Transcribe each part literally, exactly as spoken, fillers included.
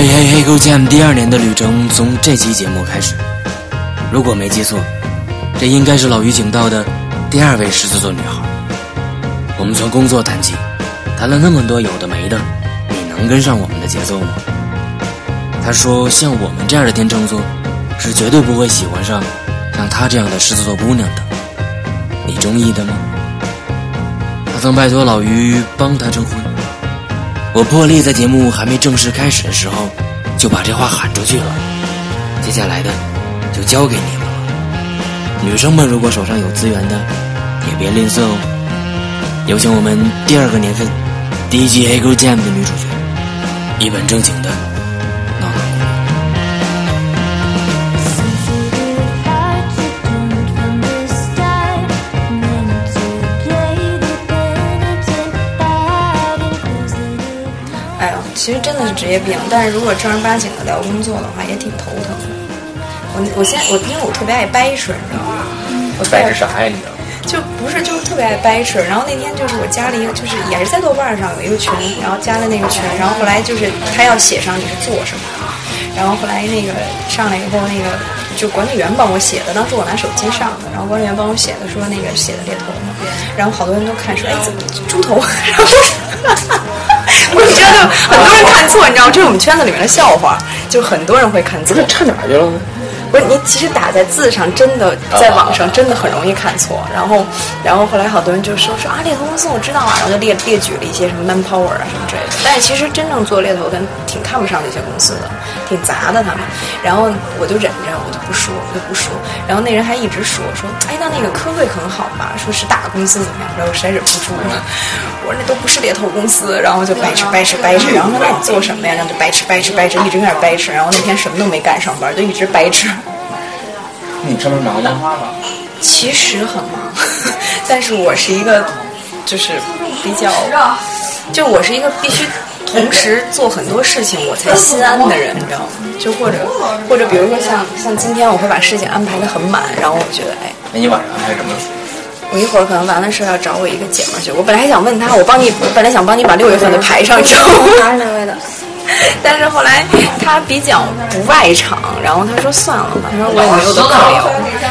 嘿嘿嘿 GoChamp 第二年的旅程从这期节目开始。如果没记错，这应该是老于请到的第二位狮子座女孩。我们从工作谈起，谈了那么多有的没的，你能跟上我们的节奏吗？她说像我们这样的天秤座是绝对不会喜欢上像她这样的狮子座姑娘的。你中意的吗？她曾拜托老于帮她征婚。我破例在节目还没正式开始的时候就把这话喊出去了，接下来的就交给你们了。女生们如果手上有资源的也别吝啬哦。有请我们第二个年份第一季 Egro Jam 的女主角，一本正经的闹闹姑娘。其实真的是职业病，但是如果正儿八经的聊工作的话，也挺头疼的。我我现在我因为我特别爱掰扯，你知道吗？我掰扯啥呀？你知道吗？就不是就是特别爱掰扯。然后那天就是我加了一个，就是也是在豆瓣上有一个群，然后加了那个群，然后后来就是他要写上你是做什么，然后后来那个上来以后，那个就管理员帮我写的，当时我拿手机上的，然后管理员帮我写的说那个写的猎头嘛，然后好多人都看说哎怎么猪头，然后。我觉得很多人看错，你知道吗？这是我们圈子里面的笑话，就很多人会看错。不是差哪去了呢？不是，你其实打在字上，真的在网上真的很容易看错。然后，然后后来好多人就说说啊，猎头公司我知道啊，然后就列列举了一些什么 manpower 啊什么之类的。但是其实真正做猎头的挺看不上那些公司的，挺杂的他们。然后我就忍着，我就不说，我就不说。然后那人还一直说说，哎，那那个科瑞很好嘛，说是大公司怎么样？然后我实在忍不住了，我说那都不是猎头公司。然后就掰扯掰扯掰扯，然后说那你做什么呀？然后就掰扯掰扯掰扯，一直有点掰扯。然后那天什么都没干，上班就一直掰扯。你上班忙吗？其实很忙，但是我是一个，就是比较，就我是一个必须同时做很多事情我才心安的人，你知道吗？就或者或者比如说像像今天我会把事情安排得很满，然后我觉得哎，那你晚上安排什么？我一会儿可能完了事要找我一个姐们去，我本来还想问她，我帮你，我本来想帮你把六月份的排上，知道吗？但是后来他比较不外场，然后他说算了吧，他说我也没有得可聊。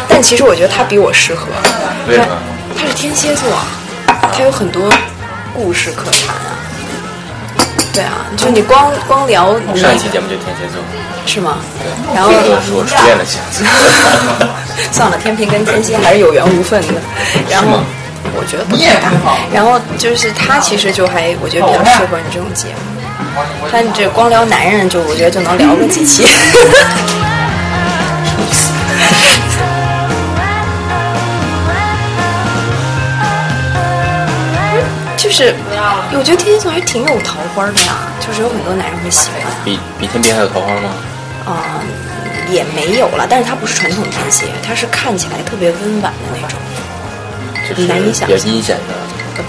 但其实我觉得他比我适合，为什么？他是天蝎座，他有很多故事可谈啊。对啊，就你光光聊。上一期节目就天蝎座，是吗？对。然后是我初恋的蝎子。算了，天平跟天蝎还是有缘无分的。然后我觉得不太大。然后就是他其实就还我觉得比较适合你这种节目。他这光聊男人就我觉得就能聊个几期。就是我觉得天蝎座还挺有桃花的呀，就是有很多男人会喜欢。比比天平还有桃花吗？啊、呃，也没有了，但是他不是传统天蝎，他是看起来特别温婉的那种，就是难以想象，比较阴险的。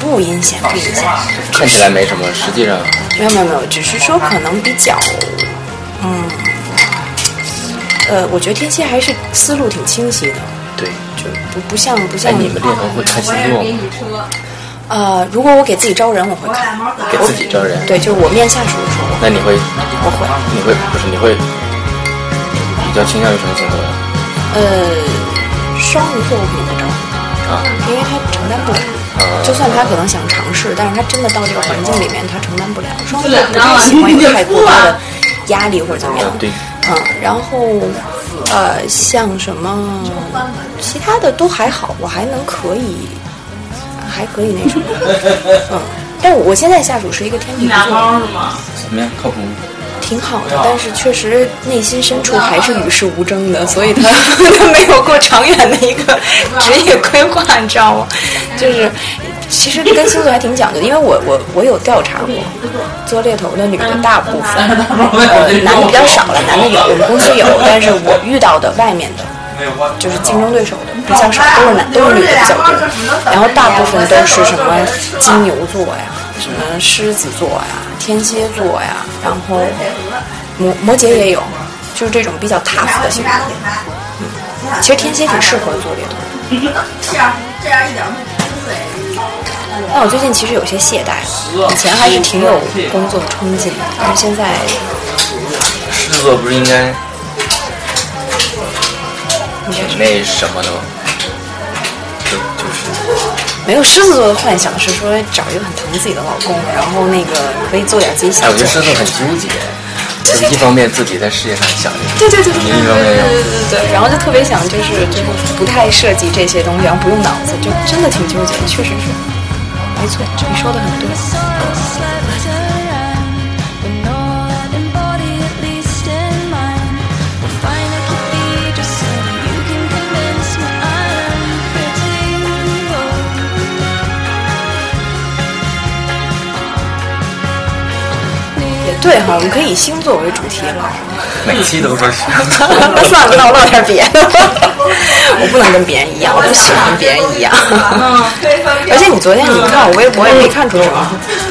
不阴险，不阴险，看起来没什么，实际上没有没有没有，只是说可能比较，嗯，呃，我觉得天蝎还是思路挺清晰的，对，就不不像不像。哎，你们猎头会看星座吗？呃，如果我给自己招人，我会看。给自己招人？对，就是我面下属的时候。那你会？我会。你会不是你会比较倾向于什么星座呀？呃，双鱼座我肯定招。啊，因为他承担不了，就算他可能想尝试，但是他真的到这个环境里面，他承担不了。双子不太喜欢有太过大的压力或者怎么样。对。嗯，然后呃，像什么其他的都还好，我还能可以，还可以那什么。嗯，但我现在下属是一个天秤座。怎么样？靠谱？挺好的，但是确实内心深处还是与世无争的，所以他他没有过长远的一个职业规划，你知道吗？就是其实跟星座还挺讲究的，因为我我我有调查过，做猎头的女的大部分，呃，男的比较少了，男的有，我们公司有，但是我遇到的外面的，就是竞争对手的比较少，都是男都是女的比较多，然后大部分都是什么金牛座呀。什么狮子座呀，天蝎座呀，然后摩摩羯也有，就是这种比较 tough 的星座。嗯，其实天蝎挺适合做猎头的。这样一点没。但我最近其实有些懈怠了，以前还是挺有工作冲劲的，但是现在制作不是应该挺那什么的吗？就就是没有狮子座的幻想是说找一个很疼自己的老公，然后那个可以做点自己想做的。哎，我觉得狮子座很纠结。就是一方面自己在事业上想着，对对对对对对对，然后就特别想就是就是不太涉及这些东西，然后不用脑子，就真的挺纠结，确实是，没错，你说的很对。对哈，我们可以以星座为主题了。每期都说是。算了，那我唠点别的。我不能跟别人一样，我不喜欢跟别人一样。而且你昨天你看我微博也没看出什么。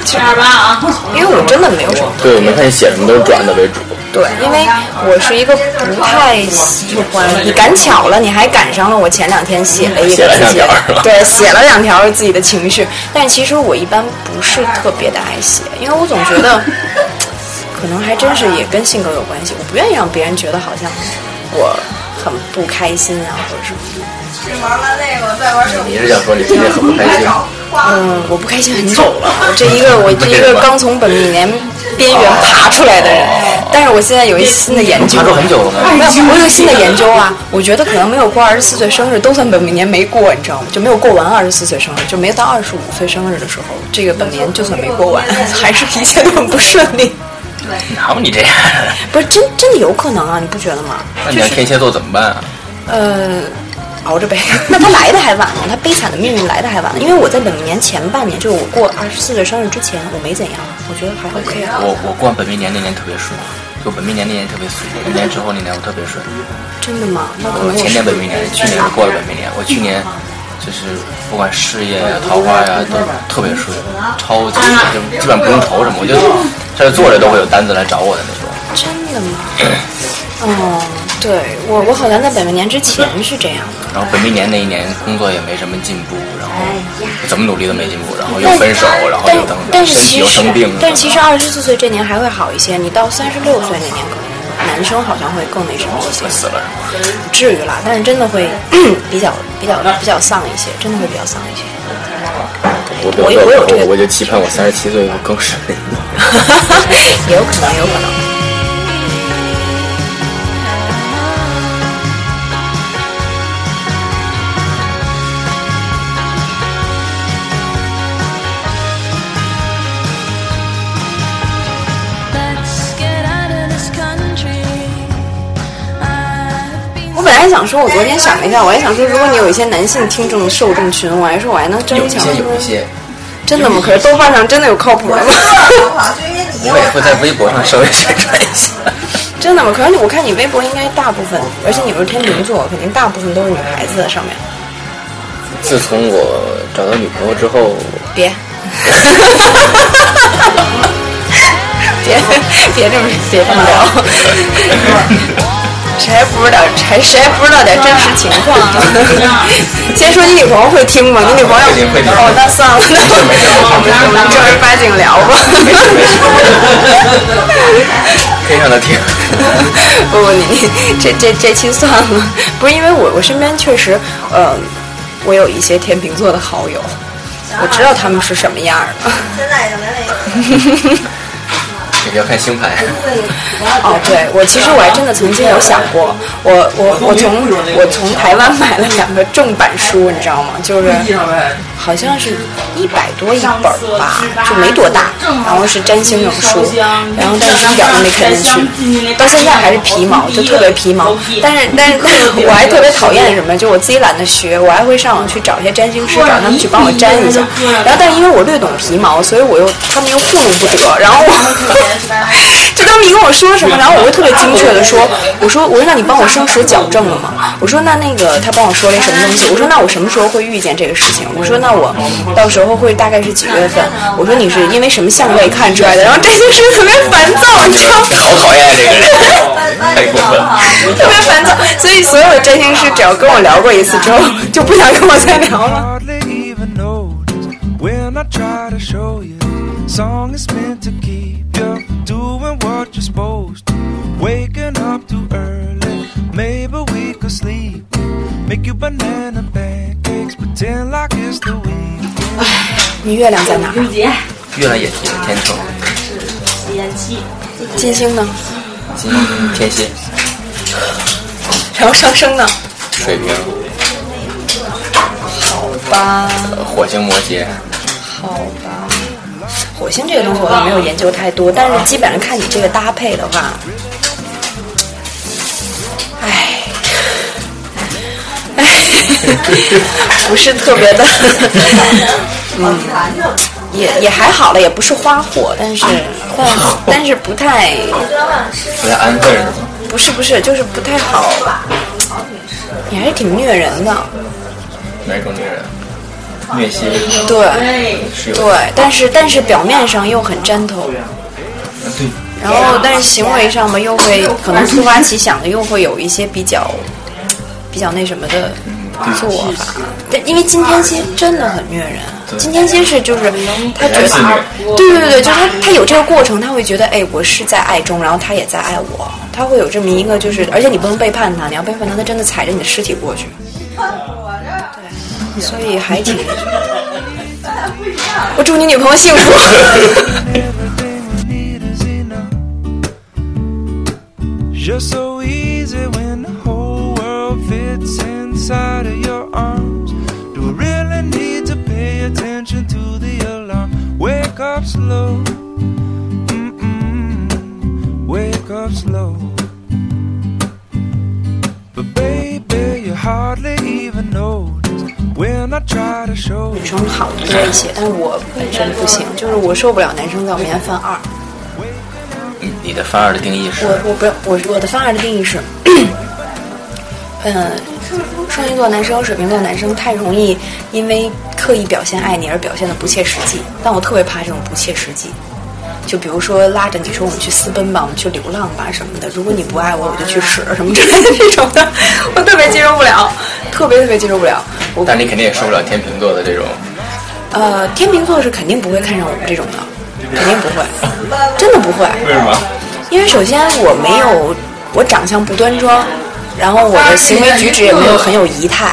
七二八啊！因为我真的没有什么。对，我没看你写什么都是转的为主。对，因为我是一个不太喜欢。你赶巧了，你还赶上了。我前两天写了一个自己的，对，写了两条自己的情绪。但其实我一般不是特别的爱写，因为我总觉得。可能还真是也跟性格有关系，我不愿意让别人觉得好像我很不开心啊，或者什么。玩完那个再玩手机。你是想说你今天很不开心？嗯，我不开心很久了。我这一个我这一个刚从本命年边缘爬出来的人，但是我现在有一新的研究。爬出很久了吗？没有，我有新的研究啊。我觉得可能没有过二十四岁生日都算本命年没过，你知道吗？就没有过完二十四岁生日，就没到二十五岁生日的时候，这个本命年就算没过完，还是一切都很不顺利。哪有你这样？不是真真的有可能啊，你不觉得吗？那你要天蝎座怎么办啊？呃，熬着呗。那他来的还晚呢，他悲惨的命运来的还晚呢。因为我在本命年前半年，就是我过二十四岁生日之前，我没怎样，我觉得还 OK 啊。我我过本命年那年特别顺，就本命年那年特别顺，一年之后那年我特别顺。真的吗？那可能我前年本命年，去年过了本命年，我去年。就是不管事业呀、桃花呀，都特别顺，超级就基本不用愁什么，我就在这坐着都会有单子来找我的那种。真的吗？哦，对我我好像在本命年之前是这样的。然后本命年那一年工作也没什么进步，然后怎么努力都没进步，然后又分手，然后又等，但是其实又生病。但其实二十四岁这年还会好一些，你到三十六岁那年可能。男生好像会更那什么一些，会死了是吗？不至于啦，但是真的会比较比较比较丧一些，真的会比较丧一些。我我有我有这个，我就期盼我三十七岁要更深一点。也有可能，也有可能。我想说，我昨天想了一下，我还想说，如果你有一些男性听众受众群，我还说我还能争一下。有一些，有一些，真的吗？可是豆瓣上真的有靠谱的吗？我也会在微博上稍微宣传一下。真的吗？可是我看你微博应该大部分，而且你们是天秤座，肯定大部分都是女孩子在上面。自从我找到女朋友之后，别，别别这么别这么聊。谁还不知道，谁谁还不知道点真实情况啊？先说你女朋友会听吗？你女朋友哦，那算了，那我们正儿八经聊吧。可以让她听。不不，你这这这期算了。不是因为我我身边确实，呃，我有一些天秤座的好友，我知道他们是什么样的。现在已经没了。要看星盘哦，对我其实我还真的曾经有想过，我我我从我从台湾买了两个正版书，你知道吗？就是好像是一百多一本吧，就没多大，然后是占星用书，然后但是一点都没看进去，到现在还是皮毛，就特别皮毛。但是但是我还特别讨厌什么，就我自己懒得学，我还会上网去找一些占星师，找他们去帮我占一下。然后但是因为我略懂皮毛，所以我又他们又糊弄不得，然后我。就他们一跟我说什么，然后我会特别精确的说，我说我说那你帮我生时矫正了吗？我说那那个他帮我说了什么东西？我说那我什么时候会遇见这个事情？我说那我到时候会大概是几月份？我说你是因为什么相位看出来的？然后这件事特别烦躁，你知道吗？好讨厌这个人，太过分了，特别烦躁。所以所有的占星师只要跟我聊过一次之后，就不想跟我再聊了。Song is meant to keep you doing what you're supposed to. Waking up too early, maybe we could sleep. Make you banana pancakes, pretend like it's the weekend. 哎，你月亮在哪？刘杰，月亮也是天秤。是延期。金星呢？金天蝎。然后上升呢？水瓶。好吧。火星摩羯。好吧。火星这个东西我也没有研究太多，但是基本上看你这个搭配的话，哎，哎，不是特别的，嗯，也也还好了，也不是花火，但是但但是不太不太安分，不是不是，就是不太好吧？你还是挺虐人的，哪种虐人？虐心，对对，但是但是表面上又很粘头，然后但是行为上嘛又会可能突发奇想的，又会有一些比较比较那什么的做法。但因为金天蝎真的很虐人，金天蝎是就是他觉得，对对对，就是他他有这个过程，他会觉得哎我是在爱中，然后他也在爱我，他会有这么一个就是，而且你不能背叛他，你要背叛他，他真的踩着你的尸体过去。所以还挺，我祝你女朋友幸福。女生好多一些，但我本身不行，就是我受不了男生在我面前犯二。你你的犯二的定义是？我我不是我我的犯二的定义是，嗯，双鱼座男生和水瓶座男生太容易因为刻意表现爱你而表现的不切实际，但我特别怕这种不切实际。就比如说拉着你说我们去私奔吧，我们去流浪吧什么的，如果你不爱我，我就去死什么之类的这种的，我特别接受不了，特别特别接受不了。但你肯定也受不了天秤座的这种。呃，天秤座是肯定不会看上我们这种的，肯定不会，真的不会。为什么？因为首先我没有，我长相不端庄，然后我的行为举止也没有很有仪态，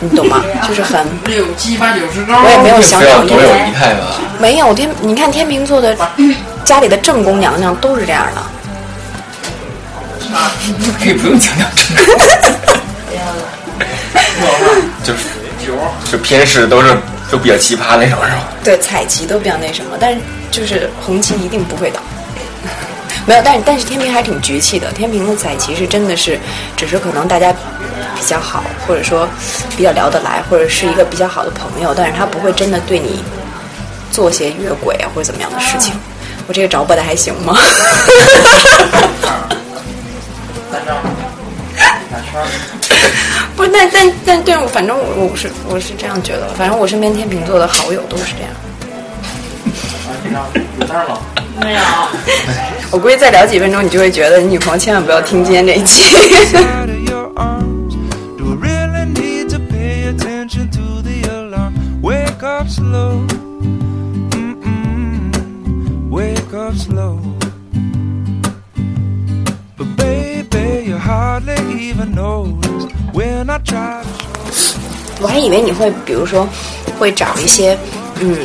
你懂吗？就是很六七八九十高，我也没有想找多有仪态吧。没有天，你看天秤座的家里的正宫娘娘都是这样的。啊，你可以不用强调正宫。就是就偏食都是都比较奇葩那种是吧？对，采集都比较那什么，但是就是红旗一定不会倒。没有，但是但是天平还挺局气的。天平的采集是真的是，只是可能大家比较好，或者说比较聊得来，或者是一个比较好的朋友，但是他不会真的对你做些越轨啊或者怎么样的事情。我这个着不的还行吗？不是，但但但对我，反正我我是我是这样觉得。反正我身边天秤座的好友都是这样。有事儿吗？没有。我估计再聊几分钟，你就会觉得你女朋友千万不要听今天这一期。我还以为你会，比如说，会找一些，嗯。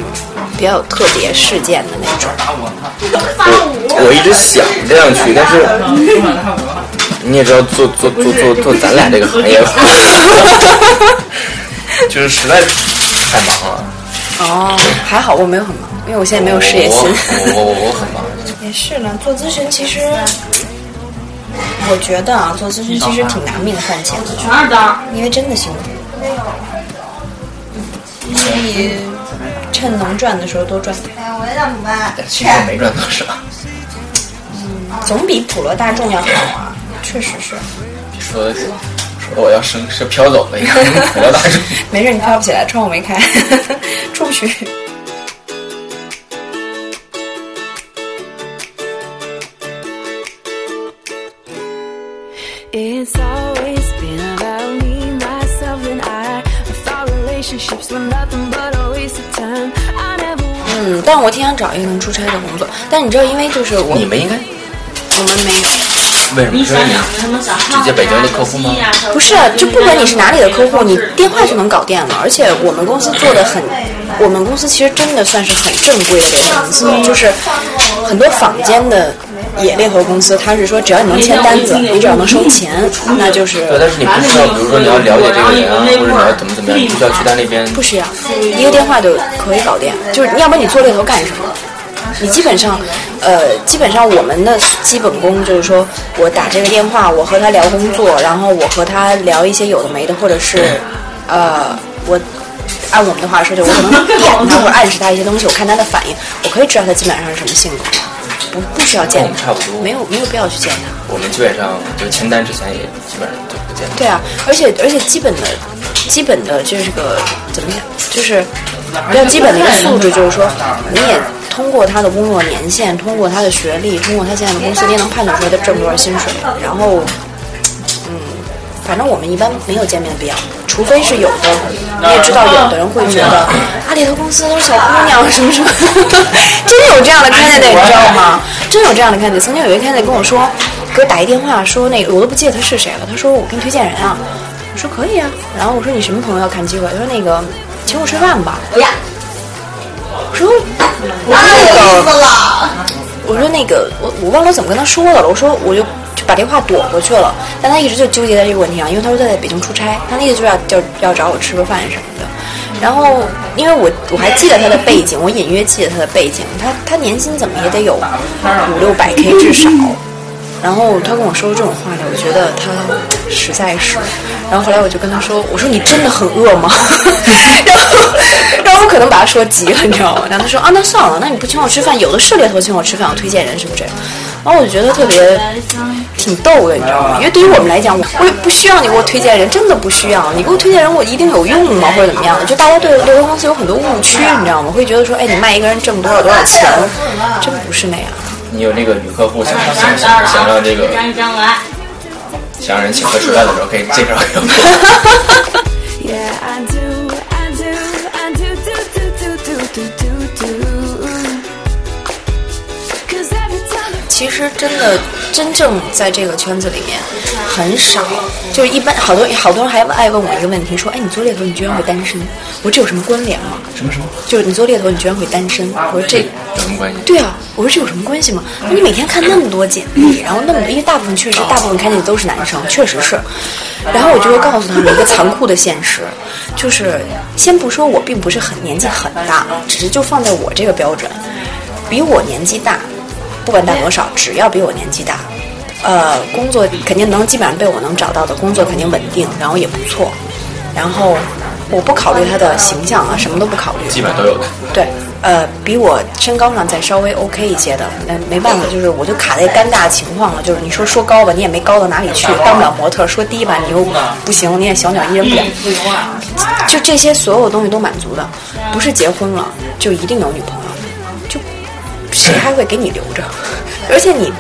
比较有特别事件的那种，我我一直想这样去，但是你也知道做做做做做咱俩这个行业，就是实在太忙了。哦，还好我没有很忙，因为我现在没有事业心。我我 我, 我很忙。也是呢，做咨询其实，我觉得啊，做咨询其实挺拿命换钱的，全是刀，因为真的辛苦。所以。趁能赚的时候多赚点。哎，我也想买。其实没赚多少。嗯，总比普罗大众要好啊，确实是。你说的说的我要生是飘走了一样，普罗大众。没事，你飘不起来，窗户没开，出不去。It's always been about me, myself and I. I thought relationships were nothing but.嗯，但我挺想找一个能出差的工作。但你知道，因为就是我你们应该我们没有，为什么？直接北京的客户吗？不是，就不管你是哪里的客户，你电话就能搞定了。而且我们公司做的很，我们公司其实真的算是很正规的公司，就是很多坊间的也猎头公司，他是说只要你能签单子，你只要能收钱，那就是。对，但是你不需要，比如说你要了解这个人啊，或者你要怎么怎么样，你不需要去到那边。不需要，一个电话就可以搞定。就是要不然你做猎头干什么？你基本上，呃，基本上我们的基本功就是说，我打这个电话，我和他聊工作，然后我和他聊一些有的没的，或者是，呃，我按我们的话说，就我可能点他或者暗示他一些东西，我看他的反应，我可以知道他基本上是什么性格，不不需要见他，差不多，没有没有必要去见他。我们基本上就签单之前也基本上就不见他。对啊，而且而且基本的基本的这个怎么讲，就是比较基本的一个素质，就是说你也。通过他的工作年限，通过他的学历，通过他现在的公司，你也能判断出来他挣多少薪水。然后，嗯，反正我们一般没有见面的必要，除非是有的。你也知道，有的人会觉得啊，猎头公司都是小姑娘什么什么，真的有这样的 candidate， 你知道吗？真有这样的 candidate。曾经有一个 candidate 跟我说，给我打一电话说那个，我都不记得他是谁了。他说我给你推荐人啊，我说可以啊。然后我说你什么朋友要看机会？他说那个请我吃饭吧。不要。我说，我说那个，我说那个，我我忘了怎么跟他说的了。我说我就就把电话躲过去了，但他一直就纠结在这个问题上，因为他说他在北京出差，他那个就要要要找我吃个饭什么的。然后，因为我我还记得他的背景，我隐约记得他的背景，他他年薪怎么也得有五六百 K 至少。然后他跟我说这种话呢，我觉得他实在是。然后后来我就跟他说，我说你真的很饿吗？然后，然后我可能把他说急了，你知道吗？然后他说啊，那算了，那你不请我吃饭，有的是猎头请我吃饭，我推荐人什么这样。然后我就觉得特别挺逗的，你知道吗？因为对于我们来讲，我也不需要你给我推荐人，真的不需要。你给我推荐人，我一定有用吗？或者怎么样的？就大家对猎头公司有很多误区，你知道吗？会觉得说，哎，你卖一个人挣多少多少钱，真不是那样。你有那个女客户想想想想让这个想让人请客吃饭的时候，可以介绍一个。yeah, I do, I do, I do, do, do, do, do, do, do. 其实真的真正在这个圈子里面很少，就是一般好多好多人还爱问我一个问题，说：“哎，你做猎头，你居然会单身？”我这有什么关联吗？什么什么？就是你做猎头，你居然会单身？我说这有什么关系？对啊，我说这有什么关系吗？你每天看那么多简历，然后那么多，因为大部分确实大部分看见都是男生，确实是。然后我就会告诉他们一个残酷的现实，就是先不说我并不是很年纪很大，只是就放在我这个标准，比我年纪大。不管大多少，只要比我年纪大，呃，工作肯定能基本上被我能找到的工作肯定稳定，然后也不错，然后我不考虑他的形象啊，什么都不考虑，基本都有的。对，呃，比我身高上再稍微 OK 一些的，那没办法，就是我就卡在尴尬情况了，就是你说说高吧，你也没高到哪里去，当不了模特；说低吧，你又不行，你也小鸟依人不了。就这些所有东西都满足的，不是结婚了就一定有女朋友。谁还会给你留着？而且你，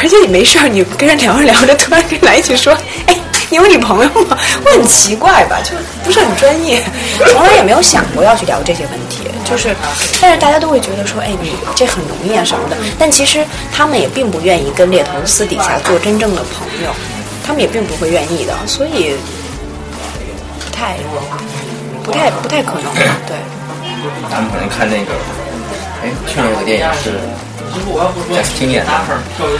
而且你没事儿，你跟人聊着聊着，突然跟来一句说：“哎，你有女朋友吗？”我很奇怪吧，就不是很专业，从来也没有想过要去聊这些问题。就是，但是大家都会觉得说：“哎，你这很容易啊什么的。”但其实他们也并不愿意跟猎头私底下做真正的朋友，他们也并不会愿意的，所以不太、不太、不太可能。对，他们可能看那个。哎，去年有个电影是贾斯汀演的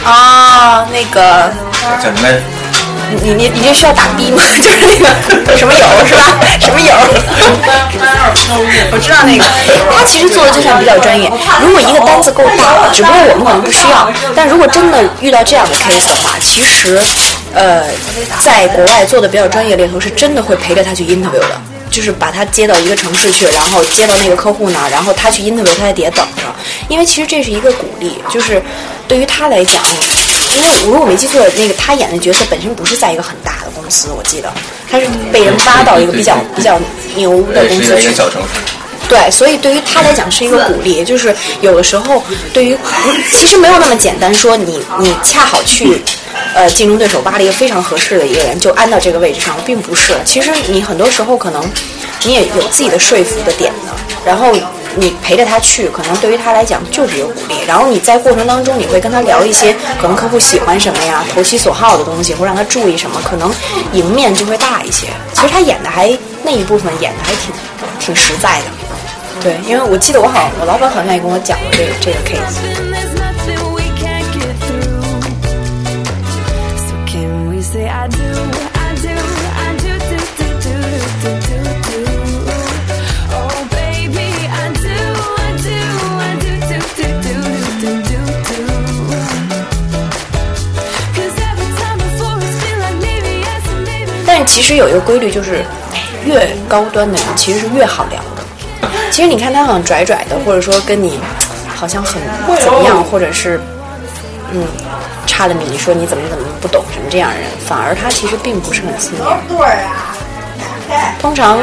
啊，那个叫什么？你你你这需要打的吗？就是那个什么友是吧？什么友？我知道那个，他其实做的就算比较专业。如果一个单子够大，只不过我们可能不需要。但如果真的遇到这样的 case 的话，其实呃，在国外做的比较专业猎头是真的会陪着他去 interview 的。就是把他接到一个城市去，然后接到那个客户那儿，然后他去 interview， 他在底下等着。因为其实这是一个鼓励，就是对于他来讲，因为如果我没记错，那个他演的角色本身不是在一个很大的公司，我记得他是被人挖到一个比较比较牛的公司去。对，所以对于他来讲是一个鼓励，就是有的时候对于其实没有那么简单，说你你恰好去。呃，竞争对手挖了一个非常合适的一个人，就安到这个位置上，并不是。其实你很多时候可能，你也有自己的说服的点的。然后你陪着他去，可能对于他来讲就是有鼓励。然后你在过程当中，你会跟他聊一些可能客户喜欢什么呀，投其所好的东西，或让他注意什么，可能赢面就会大一些。其实他演的还那一部分演的还挺挺实在的，对，因为我记得我好，我老板好像也跟我讲过这个这个 case。其实有一个规律，就是越高端的人其实是越好聊的。其实你看他好像拽拽的，或者说跟你好像很怎么样，或者是嗯差了你说你怎么怎么不懂什么这样的人，反而他其实并不是很senior。通常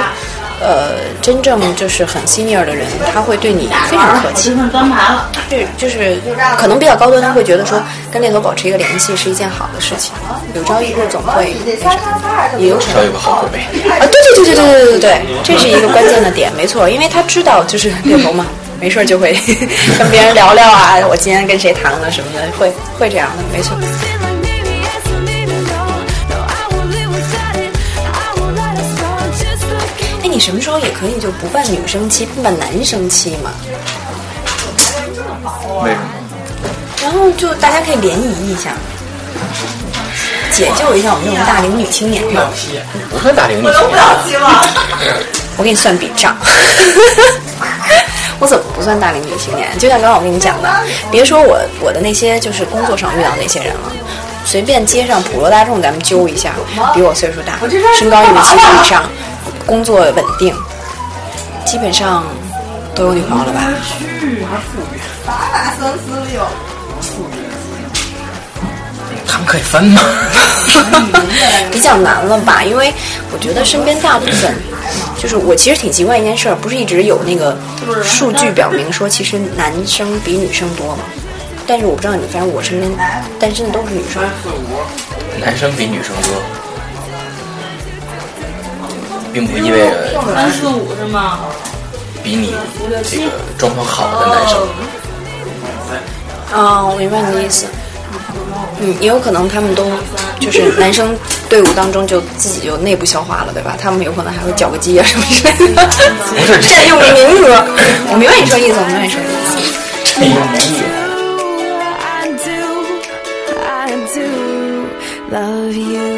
呃真正就是很 senior 的人，他会对你非常客气，对，就是可能比较高端，他会觉得说跟猎头保持一个联系是一件好的事情，有朝一日总会也有可能有个好口碑啊，对对对对对对对对，这是一个关键的点，没错，因为他知道就是猎头嘛，没事就会跟别人聊聊啊，我今天跟谁谈了什么的，会会这样的，没错。你什么时候也可以就不办女生期，不办男生期嘛？为什么？然后就大家可以联谊一下，解救一下我们这种大龄女青年嘛。不是大龄女青年，我都不要期望。我给你算笔账，我怎么不算大龄女青年？就像刚刚我跟你讲的，别说我我的那些就是工作上遇到那些人了。随便街上普罗大众咱们揪一下，比我岁数大，身高一米七五以上，工作稳定，基本上都有女朋友了吧？他们可以分吗？比较难了吧？因为我觉得身边大部分，就是我其实挺奇怪一件事儿，不是一直有那个数据表明说，其实男生比女生多吗？但是我不知道你，反正我身边单身的都是女生，男生比女生多，并不意味着三四五是吗？比你这个状况好的男生，啊，我明白你的意思。嗯，也有可能他们都就是男生队伍当中就自己就内部消化了，对吧？他们有可能还会搅个鸡啊什么之类的，占用名额。我明白你说意思，我明白你说意思，占用名额。Love you.